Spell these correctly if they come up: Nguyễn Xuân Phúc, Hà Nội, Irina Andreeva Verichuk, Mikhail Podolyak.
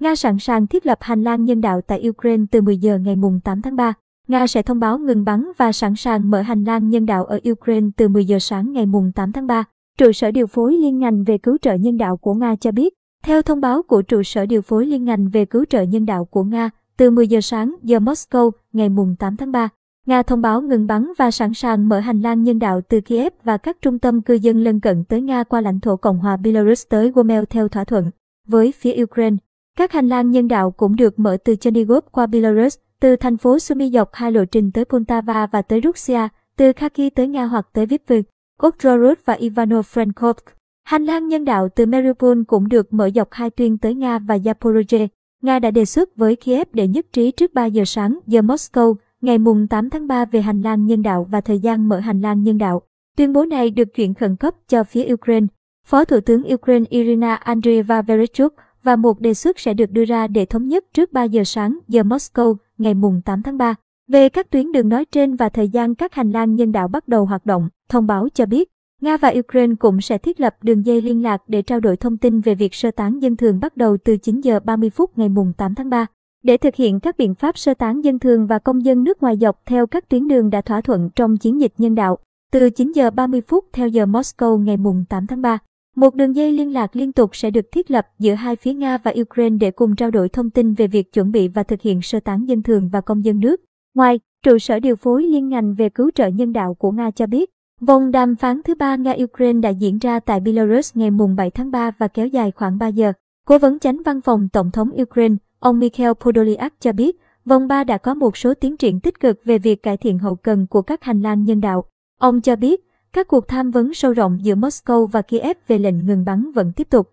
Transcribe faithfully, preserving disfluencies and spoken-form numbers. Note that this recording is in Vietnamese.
Nga sẵn sàng thiết lập hành lang nhân đạo tại Ukraine từ mười giờ ngày tám tháng ba. Nga sẽ thông báo ngừng bắn và sẵn sàng mở hành lang nhân đạo ở Ukraine từ mười giờ sáng ngày tám tháng ba. Trụ sở điều phối liên ngành về cứu trợ nhân đạo của Nga cho biết, theo thông báo của trụ sở điều phối liên ngành về cứu trợ nhân đạo của Nga, từ mười giờ sáng giờ Moscow ngày tám tháng ba, Nga thông báo ngừng bắn và sẵn sàng mở hành lang nhân đạo từ Kiev và các trung tâm cư dân lân cận tới Nga qua lãnh thổ Cộng hòa Belarus tới Gomel theo thỏa thuận với phía Ukraine. Các hành lang nhân đạo cũng được mở từ Chernigov qua Belarus, từ thành phố Sumy dọc hai lộ trình tới Poltava và tới Russia, từ Kharkiv tới Nga hoặc tới Lviv, Okhorod và Ivano-Frankivsk. Hành lang nhân đạo từ Mariupol cũng được mở dọc hai tuyến tới Nga và Zaporizhzhia. Nga đã đề xuất với Kiev để nhất trí trước ba giờ sáng giờ Moscow ngày tám tháng ba về hành lang nhân đạo và thời gian mở hành lang nhân đạo. Tuyên bố này được chuyển khẩn cấp cho phía Ukraine. Phó Thủ tướng Ukraine Irina Andreeva Verichuk và một đề xuất sẽ được đưa ra để thống nhất trước ba giờ sáng giờ Moscow ngày tám tháng ba. Về các tuyến đường nói trên và thời gian các hành lang nhân đạo bắt đầu hoạt động, thông báo cho biết, Nga và Ukraine cũng sẽ thiết lập đường dây liên lạc để trao đổi thông tin về việc sơ tán dân thường bắt đầu từ chín giờ ba mươi phút ngày tám tháng ba. Để thực hiện các biện pháp sơ tán dân thường và công dân nước ngoài dọc theo các tuyến đường đã thỏa thuận trong chiến dịch nhân đạo, từ chín giờ ba mươi phút theo giờ Moscow ngày tám tháng ba. Một đường dây liên lạc liên tục sẽ được thiết lập giữa hai phía Nga và Ukraine để cùng trao đổi thông tin về việc chuẩn bị và thực hiện sơ tán dân thường và công dân nước ngoài. Trụ sở điều phối liên ngành về cứu trợ nhân đạo của Nga cho biết, vòng đàm phán thứ ba Nga-Ukraine đã diễn ra tại Belarus ngày bảy tháng ba và kéo dài khoảng ba giờ. Cố vấn chánh văn phòng Tổng thống Ukraine, ông Mikhail Podolyak cho biết, vòng ba đã có một số tiến triển tích cực về việc cải thiện hậu cần của các hành lang nhân đạo. Ông cho biết, các cuộc tham vấn sâu rộng giữa Moscow và Kiev về lệnh ngừng bắn vẫn tiếp tục.